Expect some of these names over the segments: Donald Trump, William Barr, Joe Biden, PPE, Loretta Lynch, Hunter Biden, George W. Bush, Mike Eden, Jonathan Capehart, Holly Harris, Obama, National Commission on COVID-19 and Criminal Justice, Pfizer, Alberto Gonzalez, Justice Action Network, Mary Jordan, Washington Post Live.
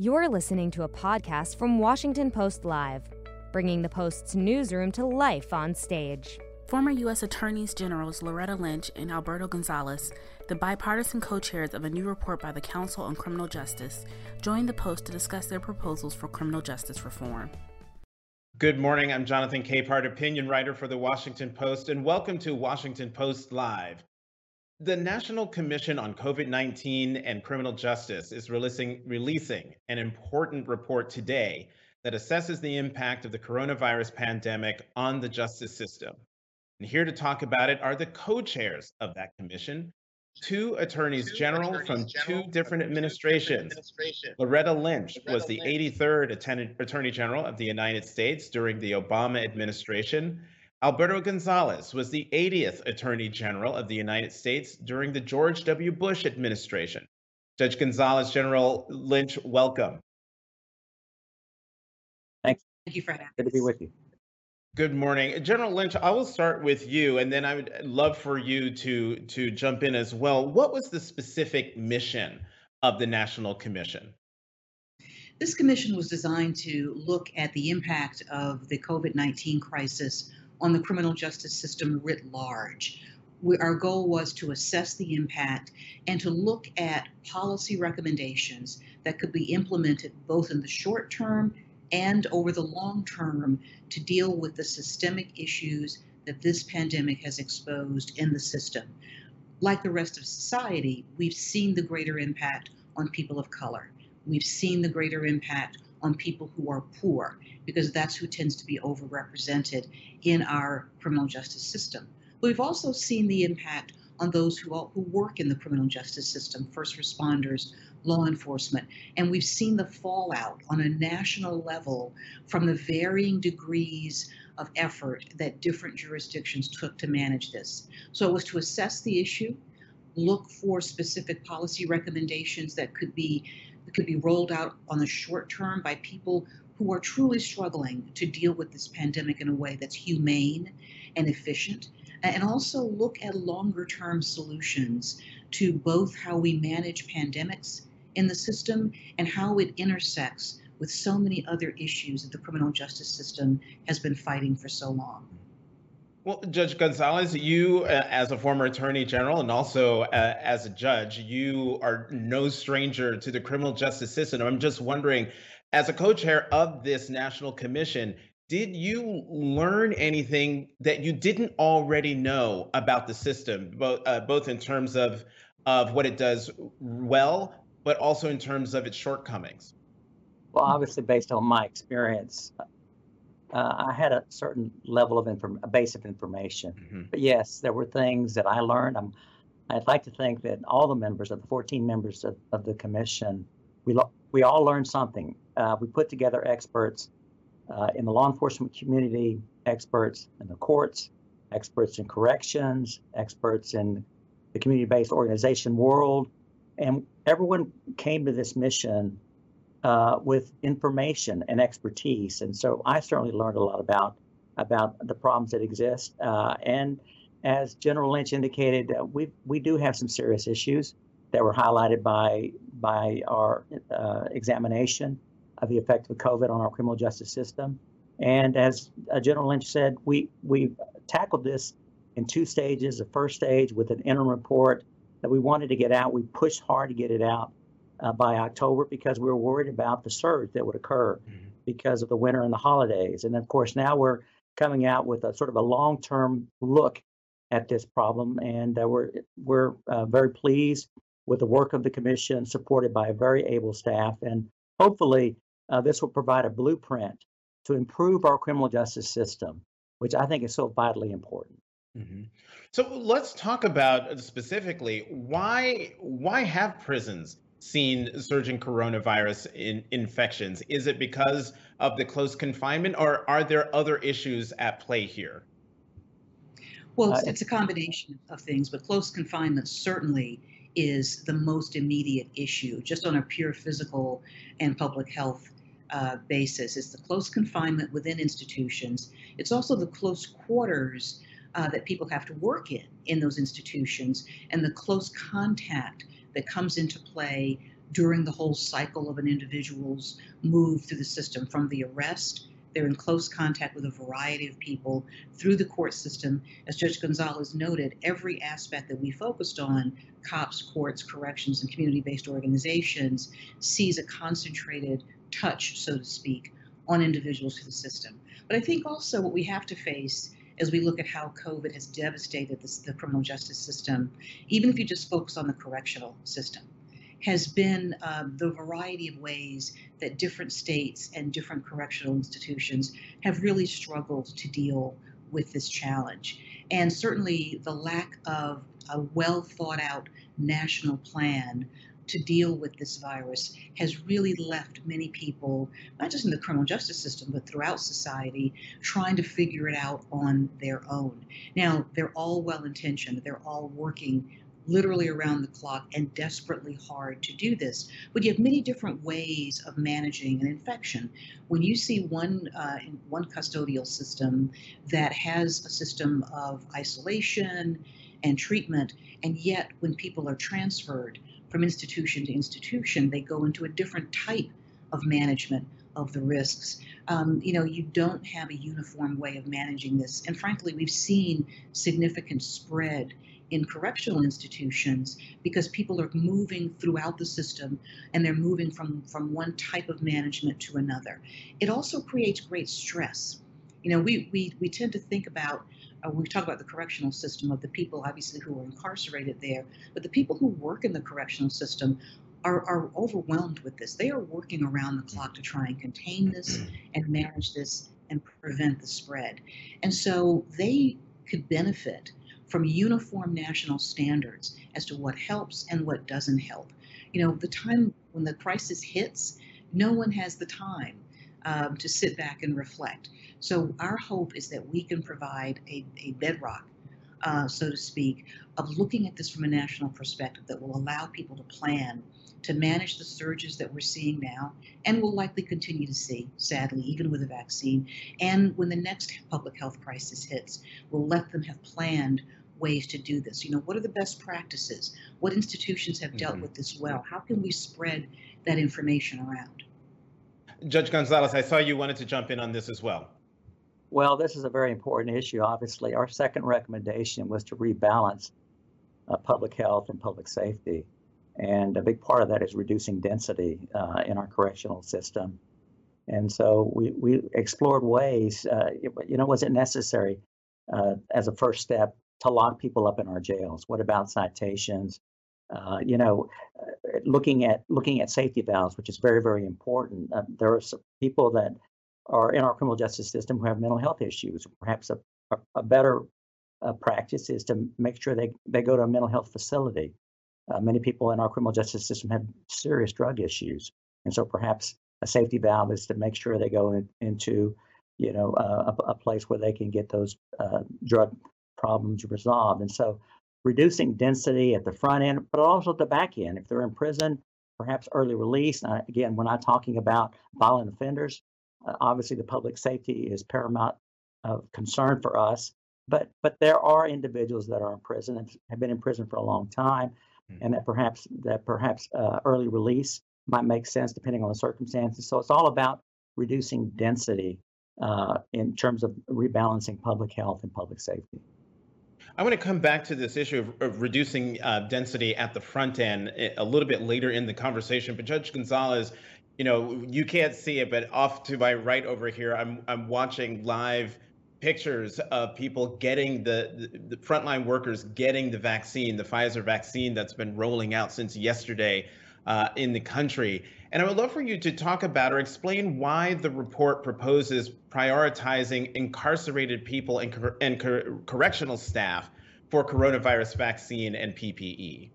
You're listening to a podcast from Washington Post Live, bringing the Post's newsroom to life on stage. Former U.S. Attorneys Generals Loretta Lynch and Alberto Gonzalez, the bipartisan co-chairs of a new report by the Council on Criminal Justice, joined the Post to discuss their proposals for criminal justice reform. Good morning. I'm Jonathan Capehart, opinion writer for the Washington Post, and welcome to Washington Post Live. The National Commission on COVID-19 and Criminal Justice is releasing an important report today that assesses the impact of the coronavirus pandemic on the justice system. And here to talk about it are the co-chairs of that commission, two attorneys general from two different administrations. Loretta Lynch was the 83rd Attorney General of the United States during the Obama administration. Alberto Gonzalez was the 80th Attorney General of the United States during the George W. Bush administration. Judge Gonzalez, General Lynch, welcome. Thanks. Thank you for having us. Good to be with you. Good morning. General Lynch, I will start with you, and then I would love for you to jump in as well. What was the specific mission of the National Commission? This commission was designed to look at the impact of the COVID-19 crisis on the criminal justice system writ large. Our goal was to assess the impact and to look at policy recommendations that could be implemented both in the short term and over the long term to deal with the systemic issues that this pandemic has exposed in the system. Like the rest of society, we've seen the greater impact on people of color. We've seen the greater impact on people who are poor, because that's who tends to be overrepresented in our criminal justice system. We've also seen the impact on those who work in the criminal justice system, first responders, law enforcement, and we've seen the fallout on a national level from the varying degrees of effort that different jurisdictions took to manage this. So it was to assess the issue, look for specific policy recommendations that could be rolled out on the short term by people who are truly struggling to deal with this pandemic in a way that's humane and efficient, and also look at longer term solutions to both how we manage pandemics in the system and how it intersects with so many other issues that the criminal justice system has been fighting for so long. Well, Judge Gonzalez, you, as a former attorney general and also as a judge, you are no stranger to the criminal justice system. I'm just wondering, as a co-chair of this national commission, did you learn anything that you didn't already know about the system, both in terms of what it does well, but also in terms of its shortcomings? Well, obviously, based on my experience, I had a certain level of base of information, but yes, there were things that I learned. I'd like to think that all the members of the 14 members of the commission, we all learned something. We put together experts in the law enforcement community, experts in the courts, experts in corrections, experts in the community-based organization world, and everyone came to this mission with information and expertise. And so I certainly learned a lot about the problems that exist. And as General Lynch indicated, we do have some serious issues that were highlighted by our examination of the effect of COVID on our criminal justice system. And as General Lynch said, we tackled this in two stages. The first stage with an interim report that we wanted to get out. We pushed hard to get it out by October because we were worried about the surge that would occur because of the winter and the holidays. And of course, now we're coming out with a sort of a long-term look at this problem. And we're very pleased with the work of the commission, supported by a very able staff. And hopefully this will provide a blueprint to improve our criminal justice system, which I think is so vitally important. So let's talk about specifically why have prisons seen surging coronavirus infections? Is it because of the close confinement, or are there other issues at play here? Well, it's a combination of things, but close confinement certainly is the most immediate issue, just on a pure physical and public health basis. It's the close confinement within institutions. It's also the close quarters that people have to work in those institutions, and the close contact that comes into play during the whole cycle of an individual's move through the system, from the arrest. They're in close contact with a variety of people through the court system. As Judge Gonzalez noted, every aspect that we focused on, cops, courts, corrections, and community-based organizations, sees a concentrated touch, so to speak, on individuals through the system. But I think also what we have to face as we look at how COVID has devastated the criminal justice system, even if you just focus on the correctional system, has been the variety of ways that different states and different correctional institutions have really struggled to deal with this challenge. And certainly the lack of a well thought out national plan to deal with this virus has really left many people, not just in the criminal justice system, but throughout society, trying to figure it out on their own. Now, they're all well-intentioned, they're all working literally around the clock and desperately hard to do this. But you have many different ways of managing an infection. When you see one custodial system that has a system of isolation and treatment, and yet when people are transferred from institution to institution, they go into a different type of management of the risks. You don't have a uniform way of managing this. And frankly, we've seen significant spread in correctional institutions because people are moving throughout the system and they're moving from one type of management to another. It also creates great stress. You know, we tend to think about, we talk about the correctional system of the people obviously who are incarcerated there, but the people who work in the correctional system are overwhelmed with this. They are working around the clock to try and contain this and manage this and prevent the spread. And so they could benefit from uniform national standards as to what helps and what doesn't help. You know, the time when the crisis hits, no one has the time to sit back and reflect. So our hope is that we can provide a bedrock, so to speak, of looking at this from a national perspective that will allow people to plan, to manage the surges that we're seeing now, and will likely continue to see, sadly, even with a vaccine. And when the next public health crisis hits, we'll let them have planned ways to do this. You know, what are the best practices? What institutions have dealt with this well? How can we spread that information around? Judge Gonzalez, I saw you wanted to jump in on this as well. Well, this is a very important issue, obviously. Our second recommendation was to rebalance public health and public safety. And a big part of that is reducing density in our correctional system. And so we explored ways, was it necessary as a first step to lock people up in our jails? What about citations? Looking at safety valves, which is very, very important. There are some people that are in our criminal justice system who have mental health issues. Perhaps a better practice is to make sure they go to a mental health facility. Many people in our criminal justice system have serious drug issues, and so perhaps a safety valve is to make sure they go into a place where they can get those drug problems resolved. And so reducing density at the front end, but also at the back end. If they're in prison, perhaps early release. Again, we're not talking about violent offenders. Obviously, the public safety is paramount of concern for us, but there are individuals that are in prison and have been in prison for a long time, and that perhaps early release might make sense depending on the circumstances. So it's all about reducing density in terms of rebalancing public health and public safety. I want to come back to this issue of reducing density at the front end a little bit later in the conversation. But Judge Gonzalez, you know, you can't see it, but off to my right over here, I'm watching live pictures of people getting the frontline workers getting the vaccine, the Pfizer vaccine that's been rolling out since yesterday in the country. And I would love for you to talk about or explain why the report proposes prioritizing incarcerated people and correctional staff for coronavirus vaccine and PPE.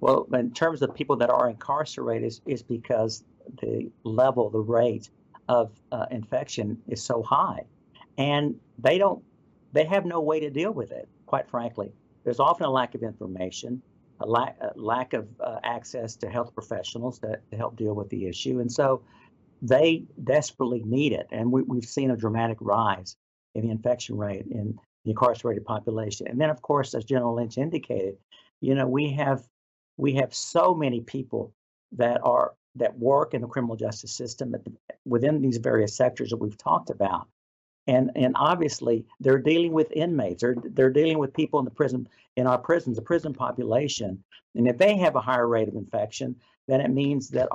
Well, in terms of people that are incarcerated, is because the rate of infection is so high. And they have no way to deal with it, quite frankly. There's often a lack of information, a lack of access to health professionals to help deal with the issue. And so they desperately need it. And we've seen a dramatic rise in the infection rate in the incarcerated population. And then, of course, as General Lynch indicated, we have so many people that work in the criminal justice system within these various sectors that we've talked about. And obviously, they're dealing with inmates, they're dealing with people in the prison, in our prisons, the prison population. And if they have a higher rate of infection, then it means that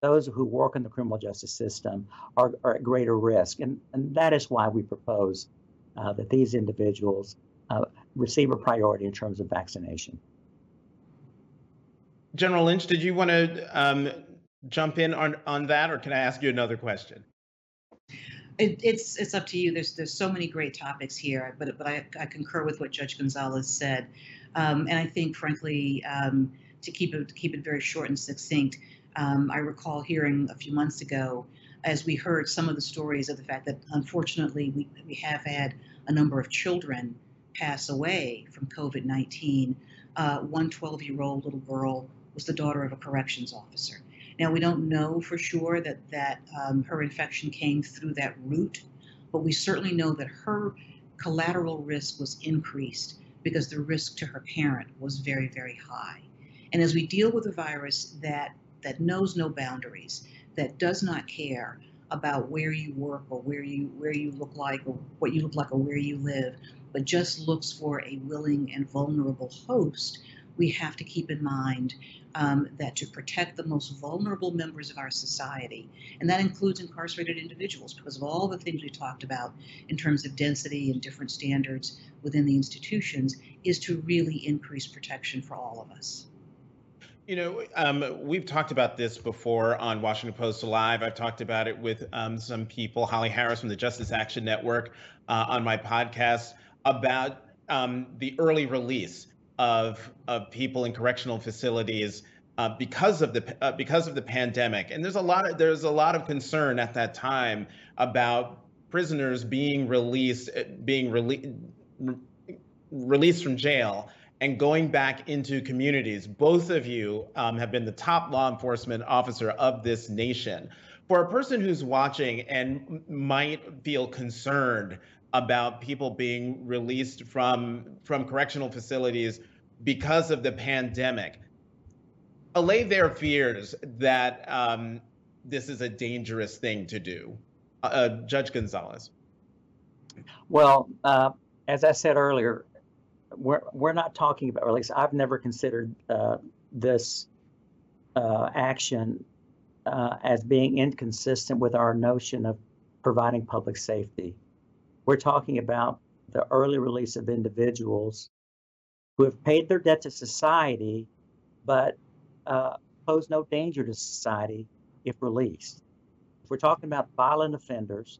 those who work in the criminal justice system are at greater risk. And that is why we propose that these individuals receive a priority in terms of vaccination. General Lynch, did you want to jump in on that, or can I ask you another question? It's up to you. There's so many great topics here, but I concur with what Judge Gonzalez said, and I think, frankly, to keep it very short and succinct, I recall hearing a few months ago, as we heard some of the stories of the fact that unfortunately we have had a number of children pass away from COVID-19. One 12-year-old little girl was the daughter of a corrections officer. Now, we don't know for sure that her infection came through that route, but we certainly know that her collateral risk was increased because the risk to her parent was very, very high. And as we deal with a virus that knows no boundaries, that does not care about where you work or where you look like or what you look like or where you live, but just looks for a willing and vulnerable host, we have to keep in mind that to protect the most vulnerable members of our society, and that includes incarcerated individuals because of all the things we talked about in terms of density and different standards within the institutions, is to really increase protection for all of us. You know, we've talked about this before on Washington Post Live. I've talked about it with some people, Holly Harris from the Justice Action Network on my podcast, about the early release of people in correctional facilities because of the pandemic. And there's a lot of concern at that time about prisoners being released from jail and going back into communities. Both of you have been the top law enforcement officer of this nation. For a person who's watching and might feel concerned about people being released from correctional facilities because of the pandemic, allay their fears that this is a dangerous thing to do. Judge Gonzalez. Well, as I said earlier, we're not talking about, or at least I've never considered this action as being inconsistent with our notion of providing public safety. We're talking about the early release of individuals who have paid their debt to society, but pose no danger to society if released. If we're talking about violent offenders,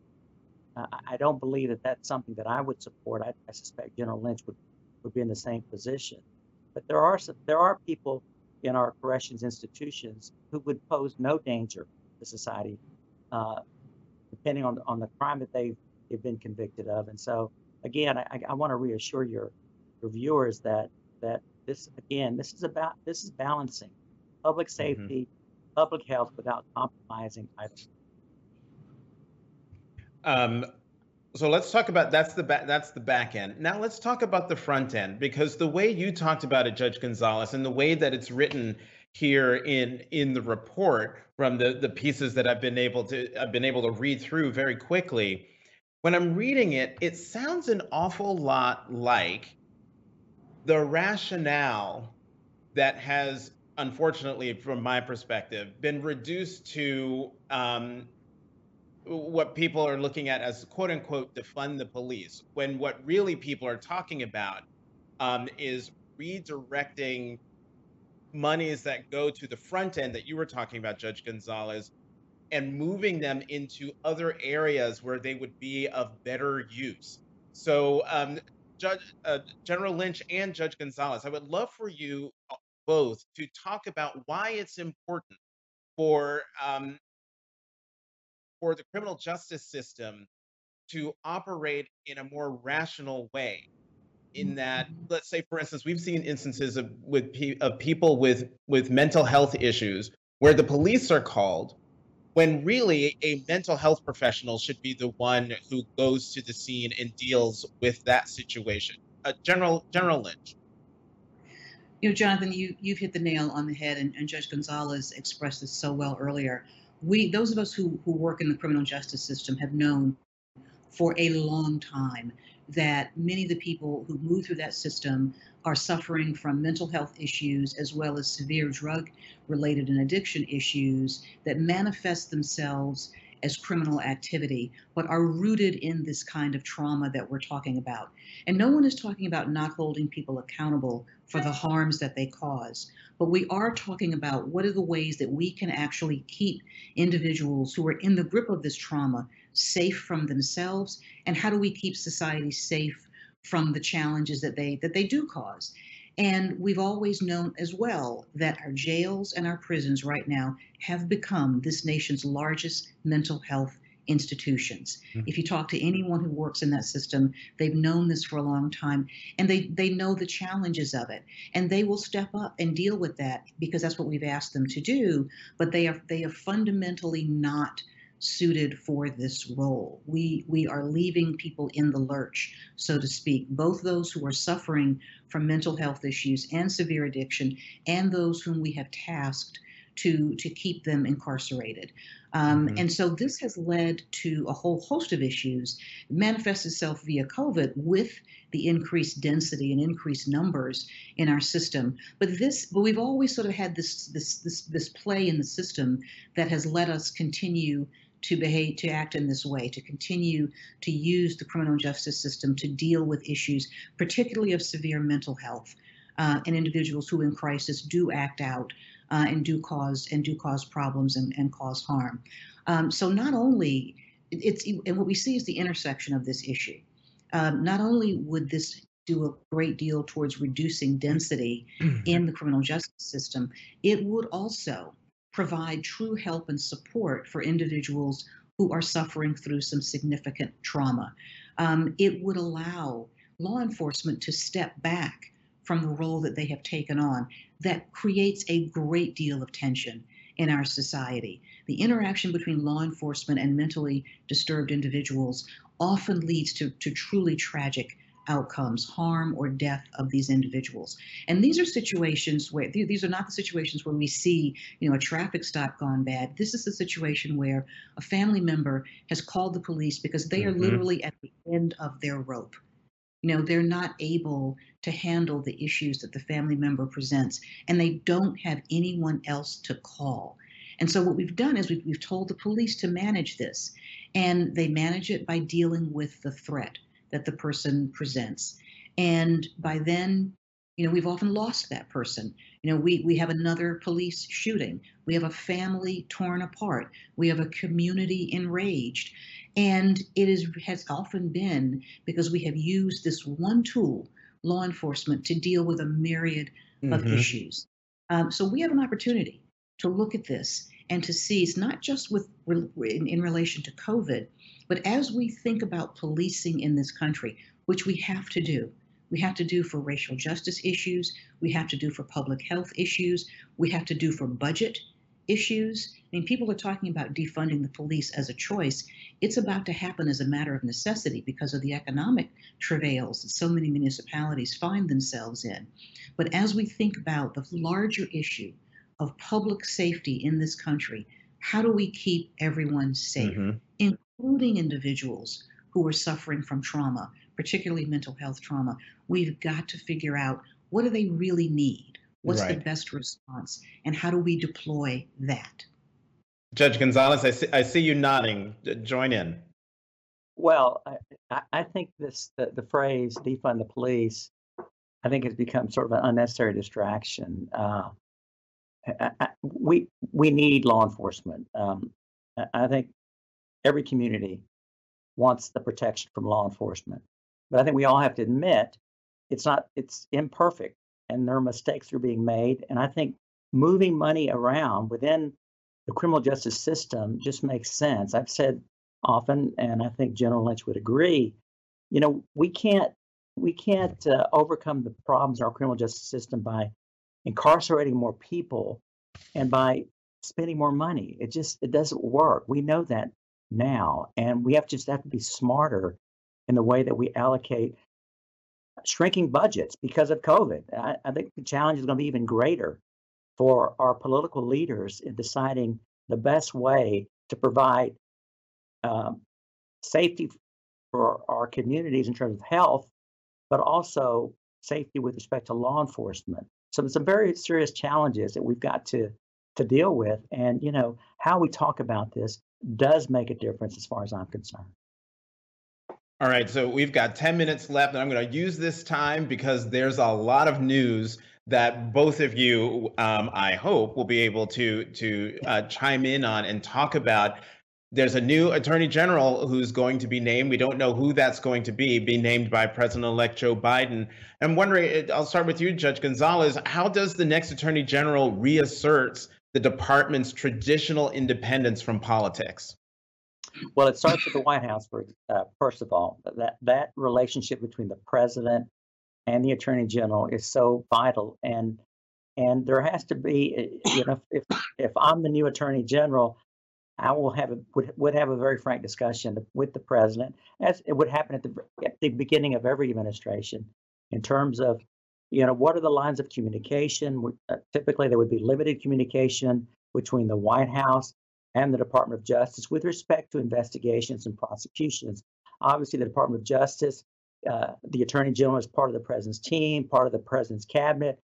I don't believe that that's something that I would support. I suspect General Lynch would be in the same position. But there are people in our corrections institutions who would pose no danger to society, depending on the crime that they've been convicted of. And so, again, I want to reassure your viewers that this is balancing public safety, public health, without compromising either. So let's talk about that's the back end. Now let's talk about the front end, because the way you talked about it, Judge Gonzalez, and the way that it's written here in the report from the pieces that I've been able to read through very quickly. When I'm reading it, it sounds an awful lot like the rationale that has, unfortunately, from my perspective, been reduced to what people are looking at as, quote unquote, defund the police, when what really people are talking about is redirecting monies that go to the front end that you were talking about, Judge Gonzalez, and moving them into other areas where they would be of better use. So General Lynch and Judge Gonzalez, I would love for you both to talk about why it's important for the criminal justice system to operate in a more rational way, in that, let's say, for instance, we've seen instances of people with mental health issues where the police are called, when really a mental health professional should be the one who goes to the scene and deals with that situation. General Lynch. You know, Jonathan, you've hit the nail on the head, and Judge Gonzalez expressed this so well earlier. Those of us who work in the criminal justice system have known for a long time that many of the people who move through that system are suffering from mental health issues as well as severe drug-related and addiction issues that manifest themselves as criminal activity, but are rooted in this kind of trauma that we're talking about. And no one is talking about not holding people accountable for the harms that they cause, but we are talking about what are the ways that we can actually keep individuals who are in the grip of this trauma safe from themselves, and how do we keep society safe from the challenges that they do cause. And we've always known as well that our jails and our prisons right now have become this nation's largest mental health institutions. Mm-hmm. If you talk to anyone who works in that system, they've known this for a long time, and they know the challenges of it, and they will step up and deal with that because that's what we've asked them to do, but they are fundamentally not suited for this role. We are leaving people in the lurch, so to speak, both those who are suffering from mental health issues and severe addiction, and those whom we have tasked to keep them incarcerated. And so this has led to a whole host of issues, manifests itself via COVID with the increased density and increased numbers in our system. But we've always sort of had this play in the system that has let us continue to behave, to act in this way, to continue to use the criminal justice system to deal with issues, particularly of severe mental health, and individuals who in crisis do act out and do cause problems and cause harm. So not only and what we see is the intersection of this issue. Not only would this do a great deal towards reducing density in the criminal justice system, it would also provide true help and support for individuals who are suffering through some significant trauma. It would allow law enforcement to step back from the role that they have taken on. That creates a great deal of tension in our society. The interaction between law enforcement and mentally disturbed individuals often leads to truly tragic outcomes, harm or death of these individuals. And these are situations where, these are not the situations where we see, you know, a traffic stop gone bad. This is the situation where a family member has called the police because they are literally at the end of their rope. You know, they're not able to handle the issues that the family member presents, and they don't have anyone else to call. And so what we've done is we've told the police to manage this, and they manage it by dealing with the threat that the person presents. And by then, you know, we've often lost that person. You know, we have another police shooting. We have a family torn apart. We have a community enraged. And it has often been because we have used this one tool, law enforcement, to deal with a myriad of issues. So we have an opportunity to look at this and to see it's not just in relation to COVID, but as we think about policing in this country, which we have to do. We have to do for racial justice issues. We have to do for public health issues. We have to do for budget issues. I mean, people are talking about defunding the police as a choice. It's about to happen as a matter of necessity because of the economic travails that so many municipalities find themselves in. But as we think about the larger issue of public safety in this country, how do we keep everyone safe, including individuals who are suffering from trauma, particularly mental health trauma? We've got to figure out, what do they really need? What's the best response? And how do we deploy that? Judge Gonzalez, I see you nodding. Join in. Well, I think the phrase defund the police, I think has become sort of an unnecessary distraction. We need law enforcement. I think every community wants the protection from law enforcement. But I think we all have to admit it's imperfect, and there are mistakes that are being made. And I think moving money around within the criminal justice system just makes sense. I've said often, and I think General Lynch would agree, you know, we can't overcome the problems in our criminal justice system by incarcerating more people and by spending more money. It doesn't work. We know that now, and we have to be smarter in the way that we allocate shrinking budgets because of COVID. I think the challenge is going to be even greater for our political leaders in deciding the best way to provide safety for our communities in terms of health, but also safety with respect to law enforcement. So there's some very serious challenges that we've got to deal with. And, you know, how we talk about this does make a difference as far as I'm concerned. All right, so we've got 10 minutes left, and I'm going to use this time because there's a lot of news that both of you, I hope, will be able to chime in on and talk about. There's a new attorney general who's going to be named. We don't know who that's going to be named by President-elect Joe Biden. I'm wondering, I'll start with you, Judge Gonzalez, how does the next attorney general reassert the department's traditional independence from politics? Well, it starts with the White House, first of all. That relationship between the president and the attorney general is so vital. And there has to be, you know, if I'm the new attorney general, I will have would have a very frank discussion with the president, as it would happen at the beginning of every administration, in terms of, you know, what are the lines of communication. Typically, there would be limited communication between the White House and the Department of Justice with respect to investigations and prosecutions. Obviously, the Department of Justice, the Attorney General is part of the President's team, part of the President's cabinet.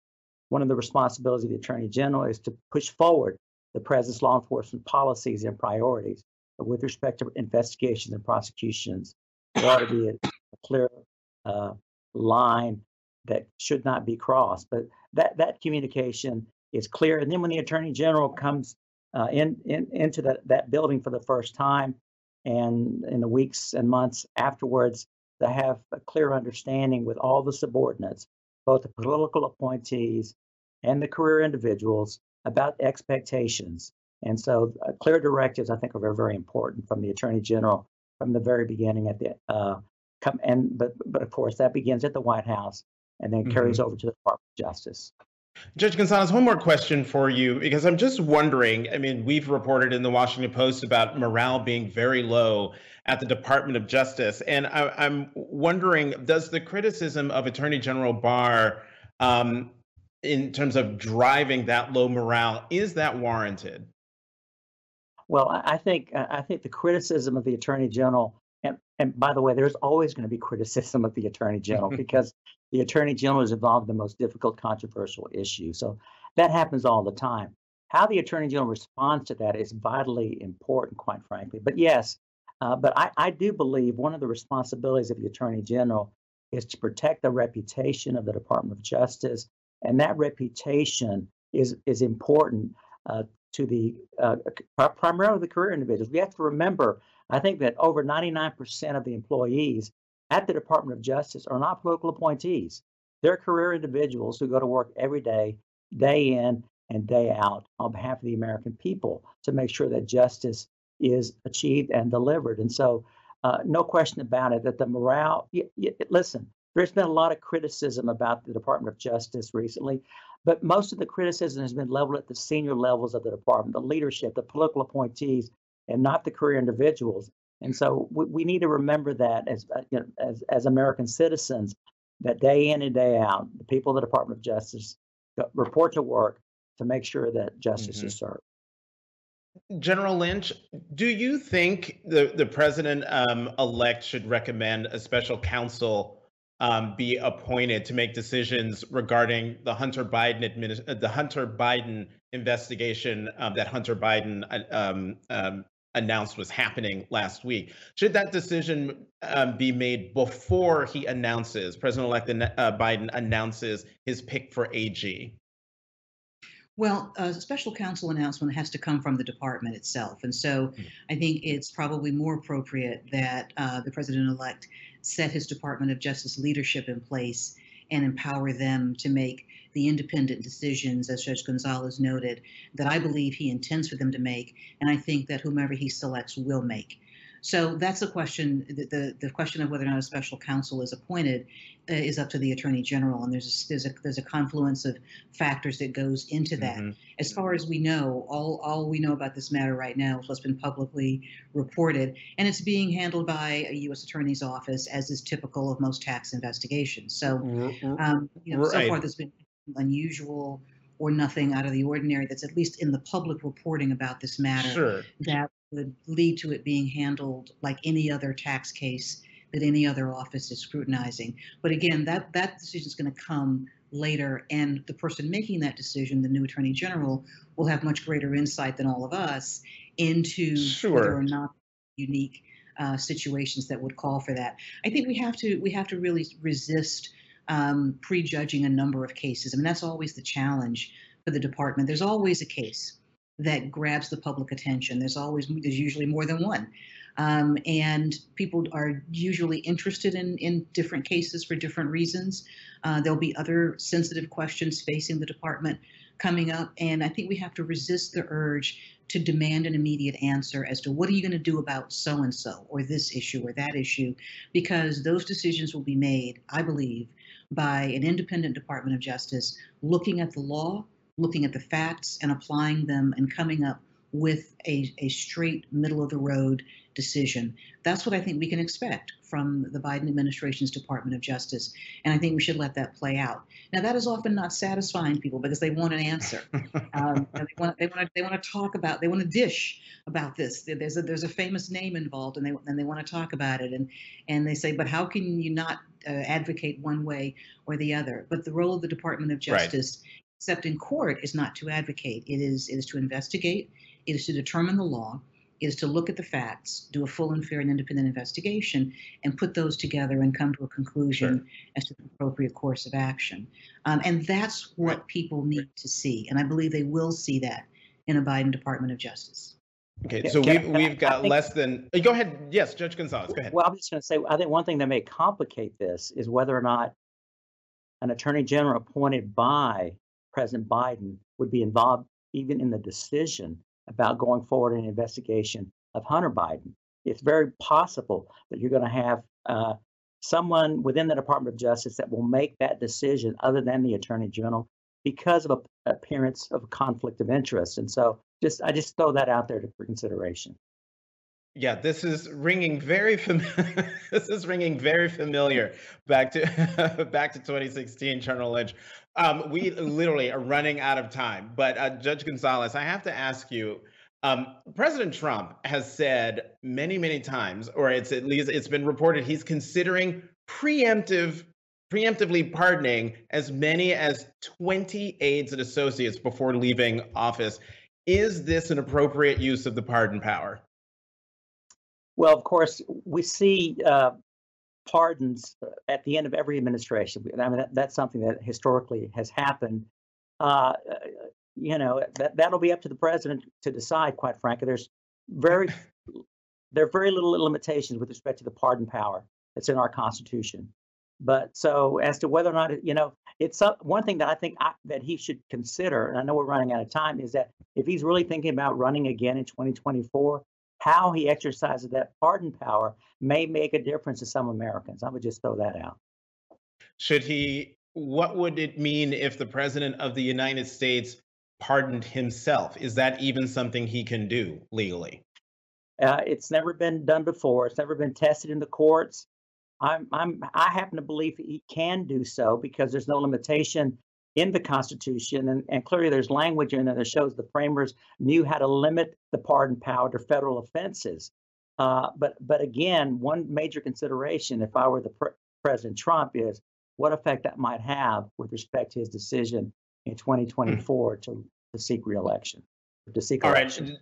One of the responsibilities of the Attorney General is to push forward the President's law enforcement policies and priorities. But with respect to investigations and prosecutions, there ought to be a clear line that should not be crossed. But that communication is clear. And then when the Attorney General comes into that building for the first time, and in the weeks and months afterwards, to have a clear understanding with all the subordinates, both the political appointees and the career individuals, about expectations. And so clear directives, I think, are very, very important from the Attorney General from the very beginning. But of course, that begins at the White House and then carries over to the Department of Justice. Judge Gonzalez, one more question for you, because I'm just wondering, I mean, we've reported in the Washington Post about morale being very low at the Department of Justice. And I'm wondering, does the criticism of Attorney General Barr in terms of driving that low morale, is that warranted? Well, I think the criticism of the Attorney General, and by the way, there's always going to be criticism of the Attorney General because the Attorney General is involved in the most difficult, controversial issue. So that happens all the time. How the Attorney General responds to that is vitally important, quite frankly. But yes, but I do believe one of the responsibilities of the Attorney General is to protect the reputation of the Department of Justice. And that reputation is important to the primarily the career individuals. We have to remember, I think, that over 99% of the employees at the Department of Justice are not political appointees. They're career individuals who go to work every day, day in and day out, on behalf of the American people to make sure that justice is achieved and delivered. And so no question about it that the morale, listen, there's been a lot of criticism about the Department of Justice recently, but most of the criticism has been leveled at the senior levels of the department, the leadership, the political appointees, and not the career individuals. And so we need to remember that as American citizens, that day in and day out, the people of the Department of Justice report to work to make sure that justice is served. General Lynch, do you think the president-elect should recommend a special counsel be appointed to make decisions regarding the Hunter Biden investigation that Hunter Biden announced was happening last week? Should that decision be made before he announces, President-elect Biden announces his pick for AG? Well, a special counsel announcement has to come from the department itself. And so I think it's probably more appropriate that the president-elect set his Department of Justice leadership in place and empower them to make the independent decisions, as Judge Gonzalez noted, that I believe he intends for them to make, and I think that whomever he selects will make. So that's the question. The question of whether or not a special counsel is appointed is up to the Attorney General, and there's a confluence of factors that goes into that. Mm-hmm. As far as we know, all we know about this matter right now is what's been publicly reported, and it's being handled by a U.S. Attorney's office, as is typical of most tax investigations. So, mm-hmm. So far there's been unusual or nothing out of the ordinary that's at least in the public reporting about this matter. Sure. That would lead to it being handled like any other tax case that any other office is scrutinizing. But again, that decision is going to come later, and the person making that decision, the new Attorney General, will have much greater insight than all of us into sure. whether or not unique situations that would call for that. I think we have to really resist prejudging a number of cases. I mean, that's always the challenge for the department. There's always a case that grabs the public attention. There's usually more than one. And people are usually interested in different cases for different reasons. There'll be other sensitive questions facing the department coming up. And I think we have to resist the urge to demand an immediate answer as to what are you going to do about so-and-so or this issue or that issue, because those decisions will be made, I believe, by an independent Department of Justice looking at the law, looking at the facts and applying them and coming up with a straight middle of the road decision. That's what I think we can expect from the Biden administration's Department of Justice. And I think we should let that play out. Now, that is often not satisfying people because they want an answer. They want to dish about this. There's a famous name involved and they want to talk about it. And they say, but how can you not advocate one way or the other? But the role of the Department of Justice, right. except in court, is not to advocate. It is to investigate. It is to determine the law. It is to look at the facts, do a full and fair and independent investigation, and put those together and come to a conclusion sure. as to the appropriate course of action. And that's what right. people need to see. And I believe they will see that in a Biden Department of Justice. Okay, so we've got less than... Go ahead. Yes, Judge Gonzalez, go ahead. Well, I'm just going to say, I think one thing that may complicate this is whether or not an attorney general appointed by President Biden would be involved even in the decision about going forward in an investigation of Hunter Biden. It's very possible that you're going to have someone within the Department of Justice that will make that decision other than the Attorney General because of an appearance of conflict of interest. And so I just throw that out there for consideration. Yeah, this is ringing very familiar. Back to back to 2016, General Lynch. We literally are running out of time. But Judge Gonzalez, I have to ask you. President Trump has said many times, or at least it's been reported, he's considering preemptively pardoning as many as 20 aides and associates before leaving office. Is this an appropriate use of the pardon power? Well, of course, we see pardons at the end of every administration. I mean, that's something that historically has happened. That'll be up to the president to decide, quite frankly. There are very little limitations with respect to the pardon power that's in our Constitution. But so as to whether or not, it's one thing that I think that he should consider, and I know we're running out of time, is that if he's really thinking about running again in 2024, how he exercises that pardon power may make a difference to some Americans. I would just throw that out. What would it mean if the president of the United States pardoned himself? Is that even something he can do legally? It's never been done before. It's never been tested in the courts. I happen to believe he can do so because there's no limitation in the Constitution, and clearly there's language in there that shows the framers knew how to limit the pardon power to federal offenses. But again, one major consideration, if I were the President Trump, is what effect that might have with respect to his decision in 2024 to seek re-election. All right,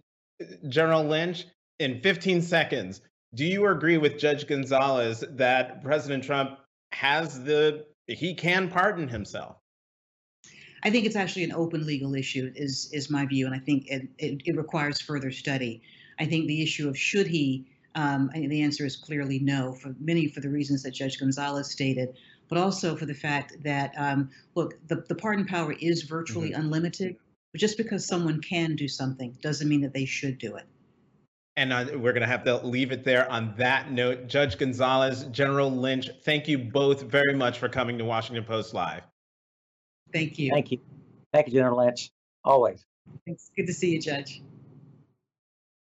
General Lynch, in 15 seconds, do you agree with Judge Gonzalez that President Trump he can pardon himself? I think it's actually an open legal issue is my view, and I think it requires further study. I think the issue of should he, the answer is clearly no, for the reasons that Judge Gonzalez stated, but also for the fact that, the pardon power is virtually unlimited, but just because someone can do something doesn't mean that they should do it. And we're going to have to leave it there on that note. Judge Gonzalez, General Lynch, thank you both very much for coming to Washington Post Live. Thank you. Thank you. Thank you, General Lynch. Always. Thanks. Good to see you, Judge.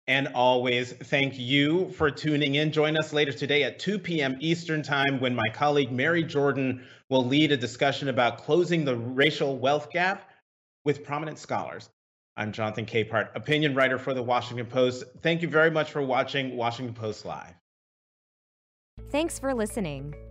And always, thank you for tuning in. Join us later today at 2 p.m. Eastern Time when my colleague Mary Jordan will lead a discussion about closing the racial wealth gap with prominent scholars. I'm Jonathan Capehart, opinion writer for The Washington Post. Thank you very much for watching Washington Post Live. Thanks for listening.